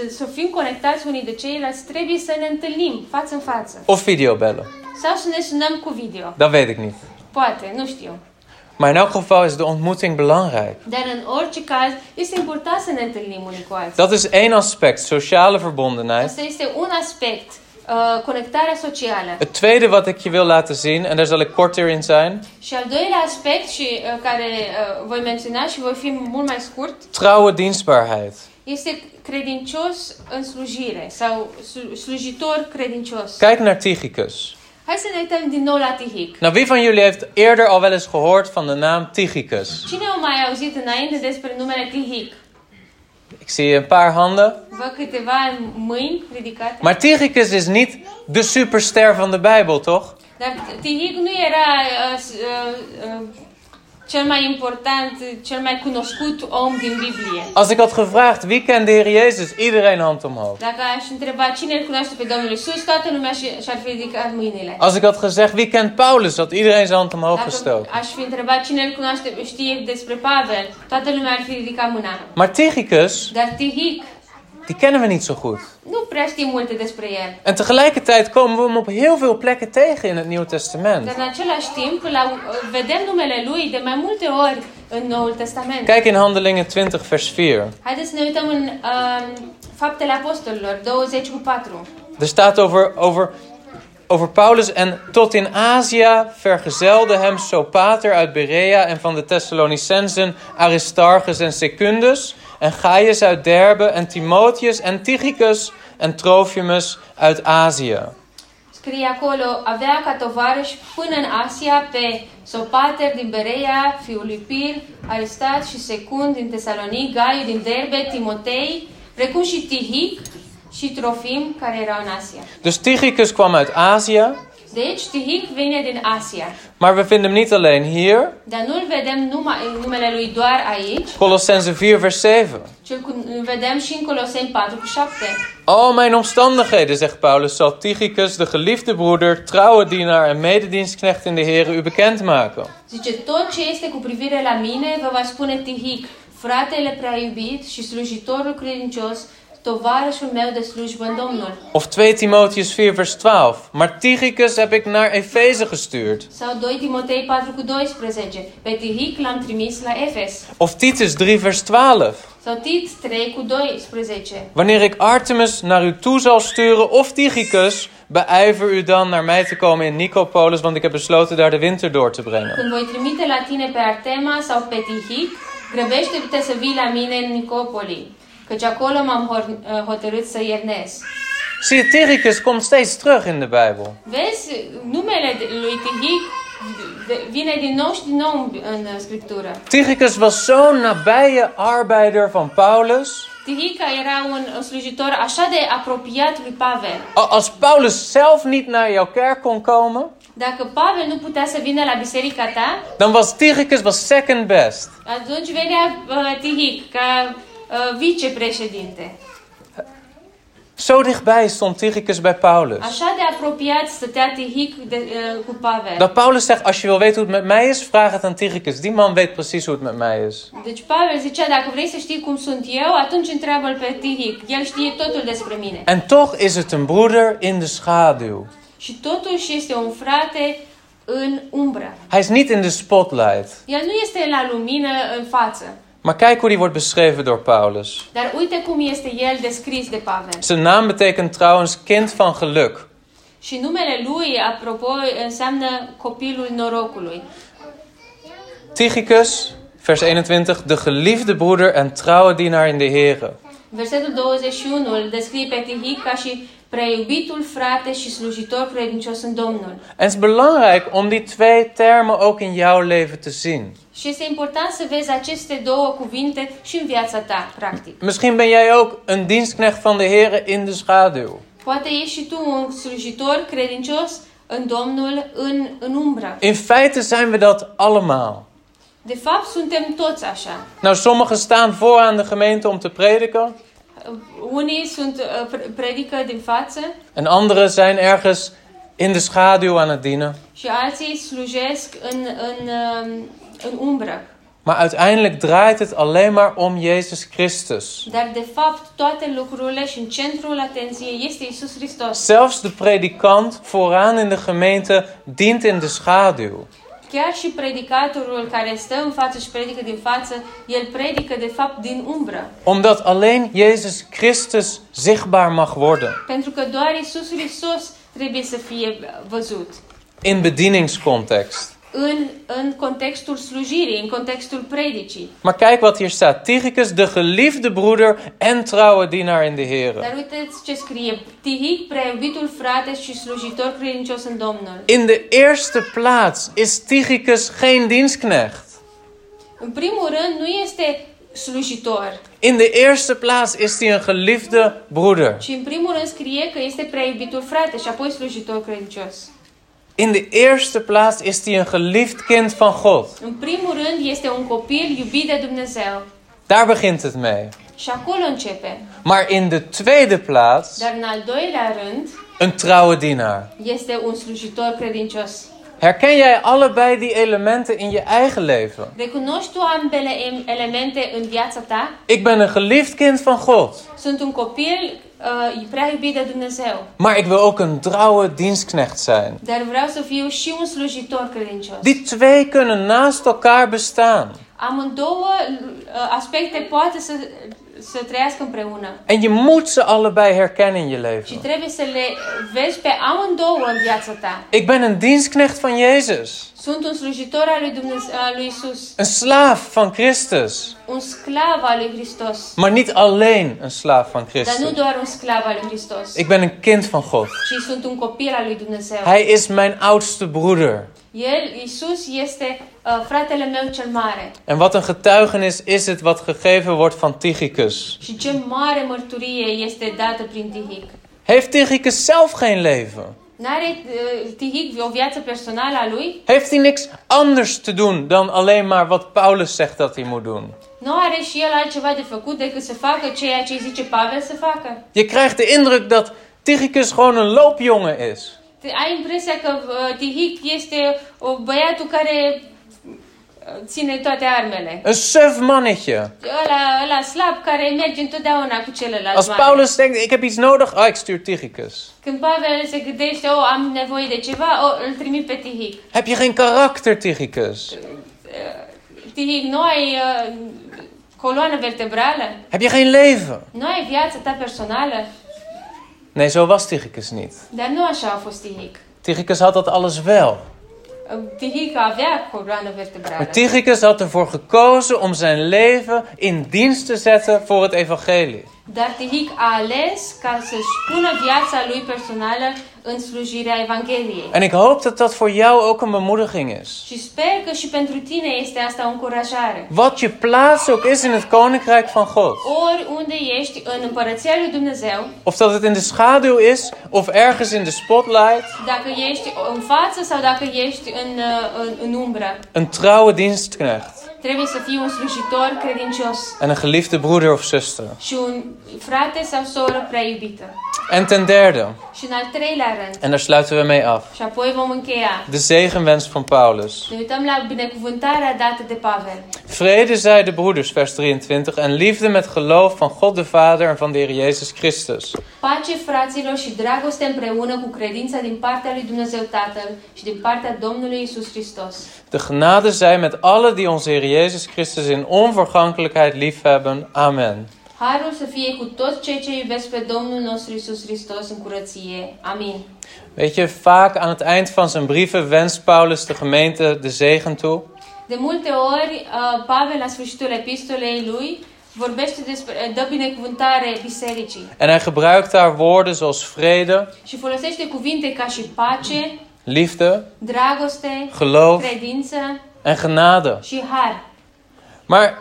să fim conectați unii de ceilalți, trebuie să ne întâlnim față în față. Of videobellen. Sau să ne sunăm cu video. Dat weet ik niet. Poate, nu știu. Maar in elk geval is de ontmoeting belangrijk. Dar în orice caz este important să ne întâlnim unii cu alții. Dat is één aspect, sociale verbondenheid. Asta este un aspect, conectarea socială. Het tweede wat ik je wil laten zien en daar zal ik korter in zijn. Și al doilea aspect care voi menționa și voi fi mult mai scurt. Trouwe dienstbaarheid. Este credincios în slujire sau slujitor credincios. Kijk naar Tychicus. Hai să ne uităm din nou la Tychicus. Nou, wie van jullie heeft eerder al wel eens gehoord van de naam Tychicus? Cine a mai auzit înainte despre numele Tychicus? Ik zie een paar handen. Văd câteva mâini ridicate. Maar Tychicus is niet de superster van de Bijbel, toch? Dar Tychicus nu era cel mai important, cel mai cunoscut om din Biblie. Als ik had gevraagd wie kent de Heer Jezus, iedereen hand omhoog. Dacă aș întreba cine îl cunoaște pe Domnul Iisus, toată lumea și-ar fi ridicat mâinile. Als ik had gezegd wie kent Paulus, had iedereen zijn hand omhoog gestoken. Dacă aș fi întrebat cine îl cunoaște, știe despre Pavel, toată lumea ar fi ridicat mâna. Maar Tychicus, dar Tychicus, die kennen we niet zo goed. Nu prea știm multe despre el. En tegelijkertijd komen we hem op heel veel plekken tegen in het Nieuwe Testament. Dar în același timp vedem numele lui de mai multe ori în Noul Testament. Kijk in Handelingen 20 vers 4. Haideți să ne uităm în Faptele Apostolilor 20:4. Er staat over Paulus en tot in Azië vergezelde hem Sopater uit Berea en van de Thessalonicensen Aristarchus en Secundus en Gaius uit Derbe en Timotheus en Tychicus en Trophimus uit Azië. Scrie acolo, avea ca tovarăși până în Asia pe Sopater din Berea, fiul lui Pir, Aristarch și Secund din Tesalonic, Gaiu din Derbe, Timotei, precum și Tychicus și Trofim, care erau în Asia. Dus Tychicus kwam uit Azië. Deci Tychicus vine din Asia. Maar we vinden hem niet alleen hier. Dar nu-l vedem numele lui doar aici. Colossenzen 4 vers 7. Îl vedem și în Coloseni 4:7. Al mijn omstandigheden, zegt Paulus, zal Tychicus, de geliefde broeder, trouwe dienaar en mededienstknecht in de Here, u bekend maken. Zice, tot ce este cu privire la mine, vă va spune Tychicus, fratele prea iubit și slujitorul credincios, tovarășul meu de slujbă în Domnul. Of 2 Timotheus 4 vers 12. Maar Tychicus heb ik naar Efeze gestuurd. Sau 2 Timotei 4:12. Pe Tychicus l-am trimis la Efes. Of Titus 3 vers 12. Sau Titus 3:12. Wanneer ik Artemis naar u toe zal sturen of Tychicus, beijver u dan naar mij te komen in Nicopolis, want ik heb besloten daar de winter door te brengen. Când voi trimite la tine pe Artema sau pe Tychicus, grăbește-te să vii la mine în Nicopoli. Căci acolo m-am hotărât să iernesc. Zie, Tychicus komt steeds terug in de Bijbel. Vezi, numele lui Tychicus vine din nou în Scriptură. Tychicus was zo'n nabije arbeider van Paulus. Tychicus era un slujitor așa de apropiat lui Pavel. Als Paulus zelf niet naar jouw kerk kon komen. Dacă Pavel nu putea să vină la biserica ta, then Tychicus was second best. Atunci venea Tychicus ca vicepreședinte. Zo dichtbij stond Tychicus bij Paulus. Așa de apropiat stătea Tychicus cu Pavel. Dat Paulus zegt, als je wil weten hoe het met mij is, vraag het aan Tychicus. Die man weet precies hoe het met mij is. Deci Pavel zicea, dacă vrei să știi cum sunt eu, atunci întreabă-l pe Tychicus. El știe totul despre mine. En toch is het een broeder in de schaduw. Și totuși este un frate în umbră. Hij is niet in the spotlight. El nu este la lumină în față. Maar kijk hoe die wordt beschreven door Paulus. Dar uite cum este el descris de Pavel. Zijn naam betekent trouwens kind van geluk. Și numele lui, apropo, înseamnă copilul norocului. Tychicus, vers 21, de geliefde broeder en trouwe dienaar in de Here. Versetul 21 îl descrie pe Tychicus ca și preiubitul frate și slujitor credincios în Domnul. En het is belangrijk om die twee termen ook in jouw leven te zien. Și este important să vezi aceste două cuvinte și în viața ta, practic. Misschien ben jij ook een dienstknecht van de Here in de schaduw. Poate ești și tu un slujitor credincios în Domnul în umbră. In feite zijn we dat allemaal. De fapt suntem toți așa. Nou, sommigen staan vooraan de gemeente om te prediken. Unii sunt predică din față. En anderen zijn ergens in de schaduw aan het dienen. Și alții slujesc în umbră. Maar uiteindelijk draait het alleen maar om Jezus Christus. Dar de fapt toate lucrurile și în centrul atenției este Iisus Hristos. Zelfs de predikant vooraan in de gemeente dient in de schaduw. Chiar și predicatorul care stă în față și predică din față, el predică de fapt din umbră. Omdat alleen Jezus Christus zichtbaar mag worden. Pentru că doar Iisus Hristos trebuie să fie văzut. In bedieningscontext. În contextul slujirii, în contextul predicii. Maar kijk wat hier staat. Tychicus, de geliefde broeder en trouwe dienaar in de Here. Dar uitați ce scrie. Tychicus, preiubitul frate și slujitor credincios în Domnul. In de eerste plaats is Tychicus geen dienstknecht. În primul rând nu este slujitor. In de eerste plaats is hij een geliefde broeder. Și în primul rând scrie că este preiubitul frate și apoi slujitor credincios. In de eerste plaats is hij een geliefd kind van God. În primul rând este un copil iubit de Dumnezeu. Daar begint het mee. Și acolo începe. Maar in de tweede plaats, dar în al doilea rând, een trouwe dienaar. Este un slujitor credincios. Herken jij allebei die elementen in je eigen leven? Recunoști tu ambele elemente în viața ta? Ik ben een geliefd kind van God. Sunt un copil prea iubit de Dumnezeu. Maar ik wil ook een trouwe dienstknecht zijn. Dar vreau să fiu și un slujitor credincios. Die twee kunnen naast elkaar bestaan. Amândouă aspecte poate să trăiască împreună. En je moet ze allebei herkennen in je leven. Și trebuie să le vezi pe amândouă în viața ta. Ik ben een dienstknecht van Jezus. Sunt un slujitor al lui Dumnezeu, al lui Isus. Een slaaf van Christus. Un sclav al lui Hristos. Maar niet alleen een slaaf van Christus. Dar nu doar un sclav al lui Hristos. Ik ben een kind van God. Și sunt un copil al lui Dumnezeu. Hij is mijn oudste broeder. El, Isus, este fratele meu cel mare. En wat een getuigenis is het wat gegeven wordt van Tychicus. Și ce mare mărturie este dată prin Tychicus. Heeft Tychicus zelf geen leven? N-are Tychicus o viață personală a lui? Heeft hij niks anders te doen dan alleen maar wat Paulus zegt dat hij moet doen? Nu are și el altceva de făcut decât să facă ceea ce zice Pavel să facă. Je krijgt de indruk dat Tychicus gewoon een loopjongen is. Ai impresia că Tychicus este băiatul care ține toate armele. Een suf mannetje. Ăla slab care merge întotdeauna cu celălalt. Als Paulus denkt, ik heb iets nodig, ik stuur Tychicus. Când Pavel se gândește, am nevoie de ceva, îl trimit pe Tychicus. Heb je geen karakter, Tychicus? Tychicus, nu ai coloană vertebrală? Heb je geen leven? Nu ai viața ta personală? Nee, zo was Tychicus niet. Daar nu așa a fost Tychicus. Tychicus had dat alles wel. Maar Tychicus had ervoor gekozen om zijn leven in dienst te zetten voor het evangelie. dar Tihic a ales ca să-și pună viața lui personală în slujirea Evangheliei. En ik hoop dat dat voor jou ook een bemoediging is. Și sper că și pentru tine este asta o încurajare. Wat je plaats ook is in het koninkrijk van God. Oriunde ești în împărăția lui Dumnezeu. Of dat het in de schaduw is of ergens in de spotlight. Dacă ești în față sau dacă ești în umbră. Een trouwe dienstknecht. Trebuie să fii un slujitor credincios. En een geliefde broeder of zuster. Și un frate sau soră prea iubită. En ten derde. Și în al treilea rând. En daar sluiten we mee af. Și apoi vom încheia. De zegenwens van Paulus. Ne uităm la binecuvântarea dată de Pavel. Vrede zij de broeders, vers 23, en liefde met geloof van God de Vader en van de Heer Jezus Christus. Pace fraților și dragoste împreună cu credința din partea lui Dumnezeu Tatăl și din partea Domnului Iisus Hristos. De genade zij met alle die onze Heer Jezus Christus in onvergankelijkheid liefhebben. Amen. Harul să fie cu toți cei ce iubesc pe Domnul nostru Iisus Hristos în curăție. Amin. Weet je, vaak aan het eind van zijn brieven wenst Paulus de gemeente de zegen toe. De multe ori Pavel la sfârșitul epistolei lui vorbește despre dă binecuvântare bisericii. En hij gebruikt daar woorden zoals vrede. Și folosește cuvinte ca și pace, liefde, dragoste, geloof, credință en genade. Și har. Maar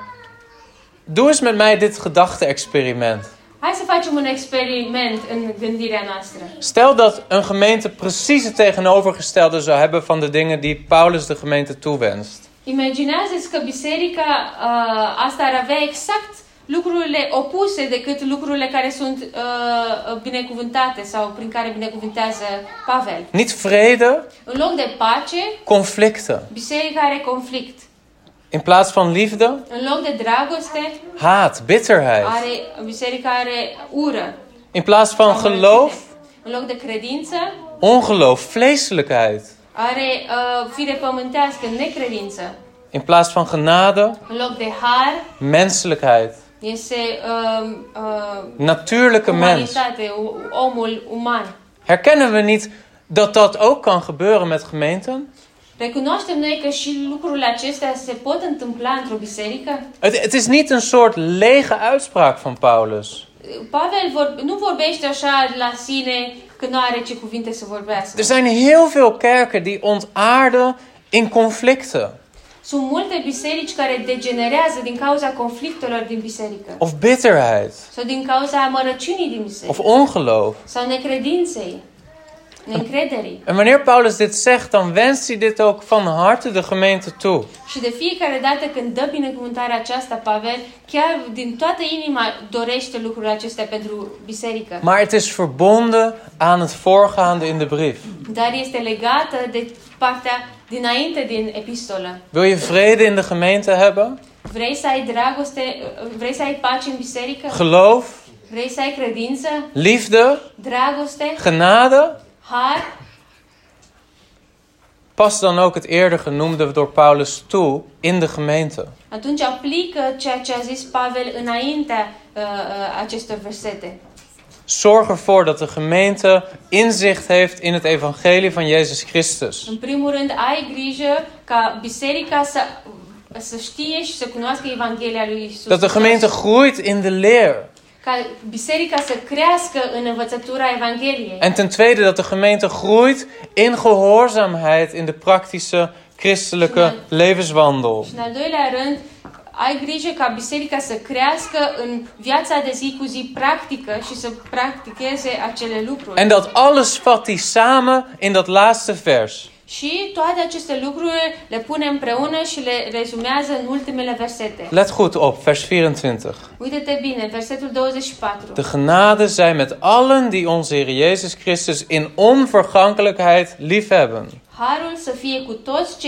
doe eens met mij dit gedachte-experiment. Hai să facem un experiment în gândirea noastră. Stel dat een gemeente precies het tegenovergestelde zou hebben van de dingen die Paulus de gemeente toewenst. Imaginează-ți că biserica asta ar avea exact lucrurile opuse decât lucrurile care sunt binecuvântate sau prin care binecuvântează Pavel. Niet vrede. În loc de pace. Conflicten. Biserica are conflict. In plaats van liefde, in loc de dragoste, haat, bitterheid. Biserica are ură. In plaats van geloof, in loc de credință, ongeloof, vleeselijkheid. Are fire pământească, necredință. In plaats van genade, in loc de har, menselijkheid. Este natuurlijke mens. Omul uman. Herkennen we niet dat dat ook kan gebeuren met gemeenten? Recunoaștem noi că și lucrurile acestea se pot întâmpla într-o biserică? Het is niet een soort lege uitspraak van Paulus. Pavel nu vorbește așa la sine că nu are ce cuvinte să vorbească. Er zijn heel veel kerken die ontaarden in conflicten. Sunt multe biserici care degenerează din cauza conflictelor din biserică. Of bitterheid. Sau din cauza amărăciunii din biserică. Of ongeloof. Sau necredinței. En wanneer Paulus dit zegt, dan wenst hij dit ook van harte de gemeente toe. Și de fiecare dată când dă binecuvântarea aceasta, Pavel, chiar din toată inima dorește lucrurile acestea pentru biserică. Maar het is verbonden aan het voorgaande in de brief. Dar este legată de partea dinainte din epistolă. Wil je vrede in de gemeente hebben? Vrei să ai dragoste, vrei să ai pace în biserică? Geloof? Vrei să ai credință? Liefde? Dragoste? Genade? Haar. Pas dan ook het eerder genoemde door Paulus toe in de gemeente. Atunci aplică ceea ce a zis Pavel înaintea acestor versete. Zorg ervoor dat de gemeente inzicht heeft in het evangelie van Jezus Christus. În primul rând, ai grijă ca biserica să știe și să cunoască Evanghelia lui Iisus. Dat de gemeente groeit in de leer. Ca biserica să crească în învățătura Evangheliei. En ten tweede dat de gemeente groeit in gehoorzaamheid in de praktische christelijke levenswandel. Și în al doilea rând, ai grijă ca biserica să crească în viața de zi cu zi practică și să practicheze acele lucruri. En dat alles vat hij samen in dat laatste vers. Și toate aceste lucruri le pune împreună și le rezumează în ultimele versete. Let goed op, vers 24. Uite-te bine, versetul 24. De genade zij met allen die onze Heer Jezus Christus in onvergankelijkheid liefhebben. Harul să fie cu toți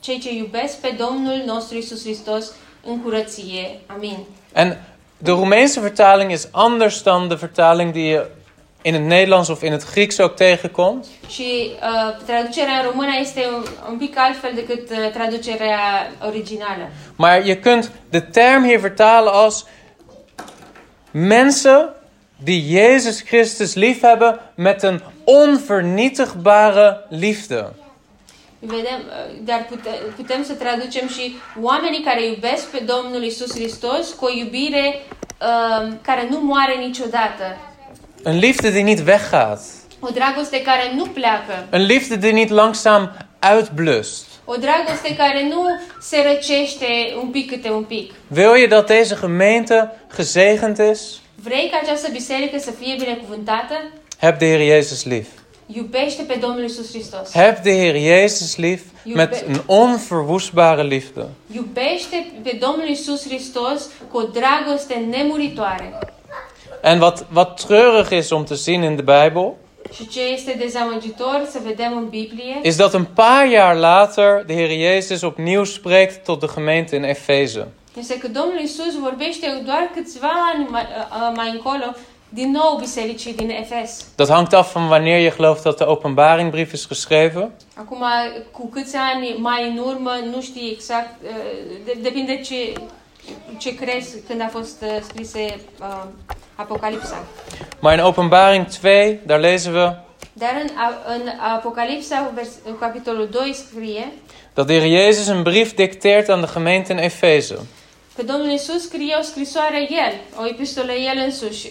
cei ce iubesc pe Domnul nostru Iisus Hristos în curăție. Amin. En de Roemeense vertaling is anders dan de vertaling die je in het Nederlands of in het Grieks ook tegenkomt. Și traducerea română este un pic altfel decât traducerea originală. Maar je kunt de term hier vertalen als mensen die Jezus Christus liefhebben met een onvernietigbare liefde. Dar putem să traducem și oamenii care iubesc pe Domnul Iisus Hristos cu o iubire care nu moare niciodată. Een liefde die niet weggaat. O dragoste care nu pleacă. Een liefde die niet langzaam uitblust. O dragoste care nu se răcește un pic câte un pic. Wil je dat deze gemeente gezegend is? Vrei ca această biserică să fie binecuvântată? Heb de Heer Jezus lief. Iubește pe Domnul Iisus Hristos. Heb de Heer Jezus lief met een onverwoestbare liefde. Iubește pe Domnul Iisus Hristos cu o dragoste nemuritoare. En wat treurig is om te zien in de Bijbel, is dat een paar jaar later de Heer Jezus opnieuw spreekt tot de gemeente in Efeze. Este că Domnul Iisus vorbește doar câțiva ani mai încolo din nou bisericii din Efes. Dat hangt af van wanneer je gelooft dat de Openbaringbrief is geschreven. Acum cu câți ani mai în urmă, nu știi exact, depinde ce crezi când a fost scrise Apocalipsa. Maar in Openbaring 2, daar lezen we. Daar in Apocalipsa, capitolul 2 scrie dat de Heer Jezus een brief dicteert aan de gemeente in Efeze. Că Domnul Iisus scrie o scrisoare el, o epistolă el însuși,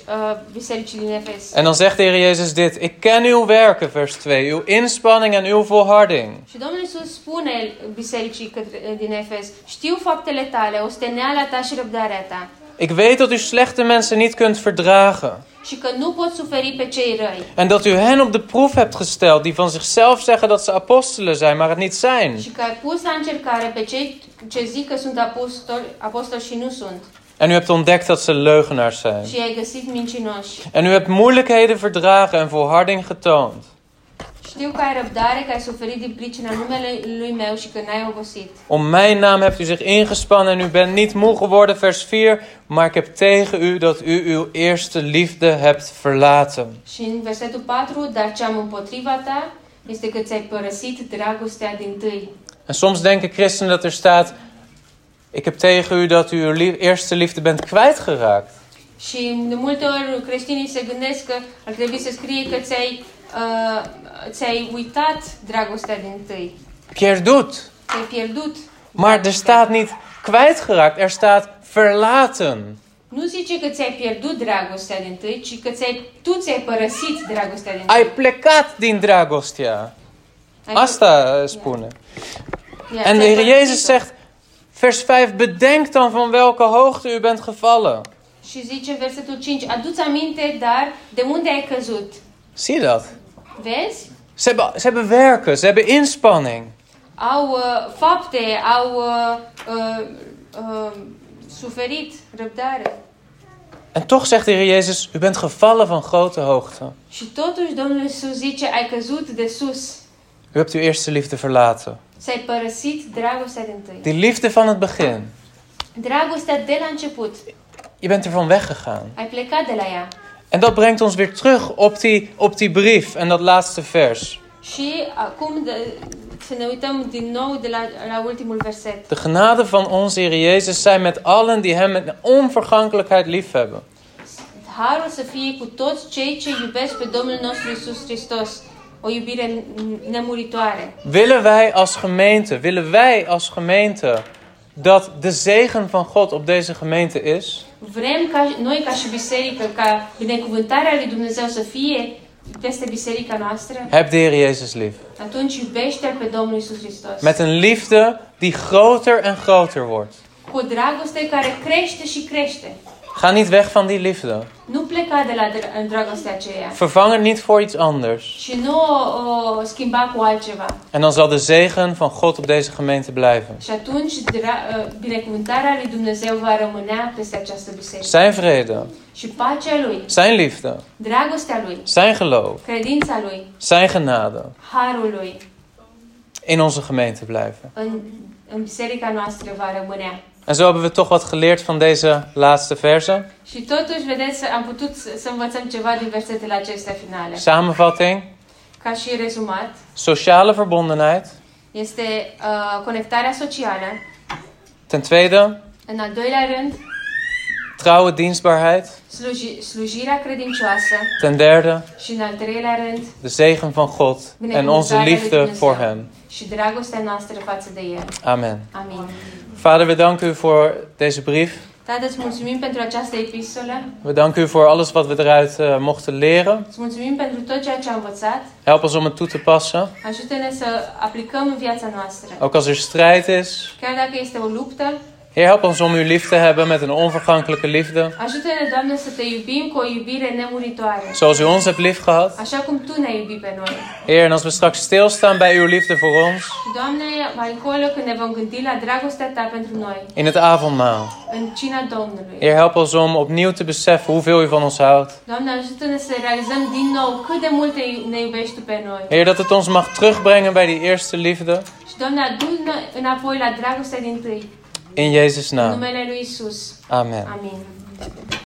bisericii din Efes. En dan zegt de Heer Jezus dit: Ik ken uw werken, vers 2, uw inspanning en uw volharding. Și Domnul Iisus spune bisericii din Efes: Știu faptele tale, osteneala ta și răbdarea ta. Ik weet dat u slechte mensen niet kunt verdragen. Și că nu pot suferi pe cei răi. En dat u hen op de proef hebt gesteld die van zichzelf zeggen dat ze apostelen zijn, maar het niet zijn. Și că ai pus la încercare pe cei ce zic că sunt apostoli și nu sunt. En u hebt ontdekt dat ze leugenaars zijn. Și ai găsit mincinoși. En u hebt moeilijkheden verdragen en volharding getoond. Știu că ai răbdare, că ai suferit din pricina numelui meu și că n-ai obosit. Om mijn naam hebt u zich ingespannen en u bent niet moe geworden, vers 4. Maar ik heb tegen u dat u uw eerste liefde hebt verlaten. Și în versetul 4, dar ce am împotriva ta este că ți-ai părăsit dragostea dintâi. En soms denken christenen dat er staat: Ik heb tegen u dat u uw eerste liefde bent kwijtgeraakt. Și de multe ori creștinii se gândesc că ar trebui să scrie că ți-ai uitat dragostea dintâi. Pierdut. Te-ai pierdut. Maar er staat niet kwijtgeraakt, er staat verlaten. Nu zice că ți-ai pierdut dragostea dintâi, ci că tu ți-ai părăsit dragostea dintâi. Ai plecat din dragostea. Asta spune. Yeah. En de Heer Jezus zegt, vers 5, bedenk dan van welke hoogte u bent gevallen. Și zice versetul 5, adu-ți aminte, dar de unde ai căzut? Zie je dat? Vezi? Ze hebben werken, ze hebben inspanning. Au fapte, au suferit, răbdare. En toch zegt de Heer Jezus, u bent gevallen van grote hoogte. Și totuși Domnul Iisus zice, ai căzut de sus. U hebt uw eerste liefde verlaten. Ți-ai părăsit dragostea dintâi. Die liefde van het begin. Dragostea de la început. Je bent ervan weggegaan. Ai plecat de la ea. En dat brengt ons weer terug op die brief en dat laatste vers. De genade van onze Heer Jezus zijn met allen die hem met onvergankelijkheid liefhebben. Harul să fie cu toți cei ce iubesc pe Domnul nostru Iisus Hristos, o iubire nemuritoare. Willen wij als gemeente dat de zegen van God op deze gemeente is? Vrem ca noi ca și biserică, ca binecuvântarea lui Dumnezeu să fie peste biserica noastră. Heb de Heer Jezus lief. Atunci iubește-L pe Domnul Iisus Hristos. Met een liefde die groter en groter wordt. Cu o dragoste care crește și crește. Ga niet weg van die liefde. Nu pleca de la dragostea aceea. Vervang het niet voor iets anders. Și nu o schimba cu altceva. En dan zal de zegen van God op deze gemeente blijven. Și atunci binecuvântarea lui Dumnezeu va rămânea peste această biserică. Zijn vrede. Și pacea lui. Zijn liefde. Dragostea lui. Zijn geloof. Credința lui. Zijn genade. Harul lui. In onze gemeente blijven. În biserica noastră va rămânea. En zo hebben we toch wat geleerd van deze laatste versen. Samenvatting. Sociale verbondenheid. Ten tweede. Trouwe dienstbaarheid. Ten derde. De zegen van God en onze liefde voor hem. Amen. Amen. Vader, we danken u voor deze brief. Tată, îți mulțumim pentru această epistolă. We dank u voor alles wat we eruit mochten leren. Îți mulțumim pentru tot ceea ce am învățat. Help ons om het toe te passen. Ajută-ne să aplicăm în viața noastră. Ook als er strijd is. Chiar dacă este o luptă. Heer, help ons om uw lief te hebben met een onvergankelijke liefde. Ajută-ne, Doamne, să te iubim cu o iubire nemuritoare. Zoals u ons hebt lief gehad. Așa cum tu ne-ai iubit pe noi. Heer, en als we straks stilstaan bij uw liefde voor ons. Doamne, mai încolo când ne vom gândi la dragostea ta pentru noi. In het avondmaal. În cina Domnului. Heer, help ons om opnieuw te beseffen hoeveel u van ons houdt. Doamne, ajută-ne să realizăm din nou cât de mult ne iubești tu pe noi. Heer, dat het ons mag terugbrengen bij die eerste liefde. Și Doamne, adu-ne înapoi la dragostea dintâi. In Jezus' naam. Amen. Amen.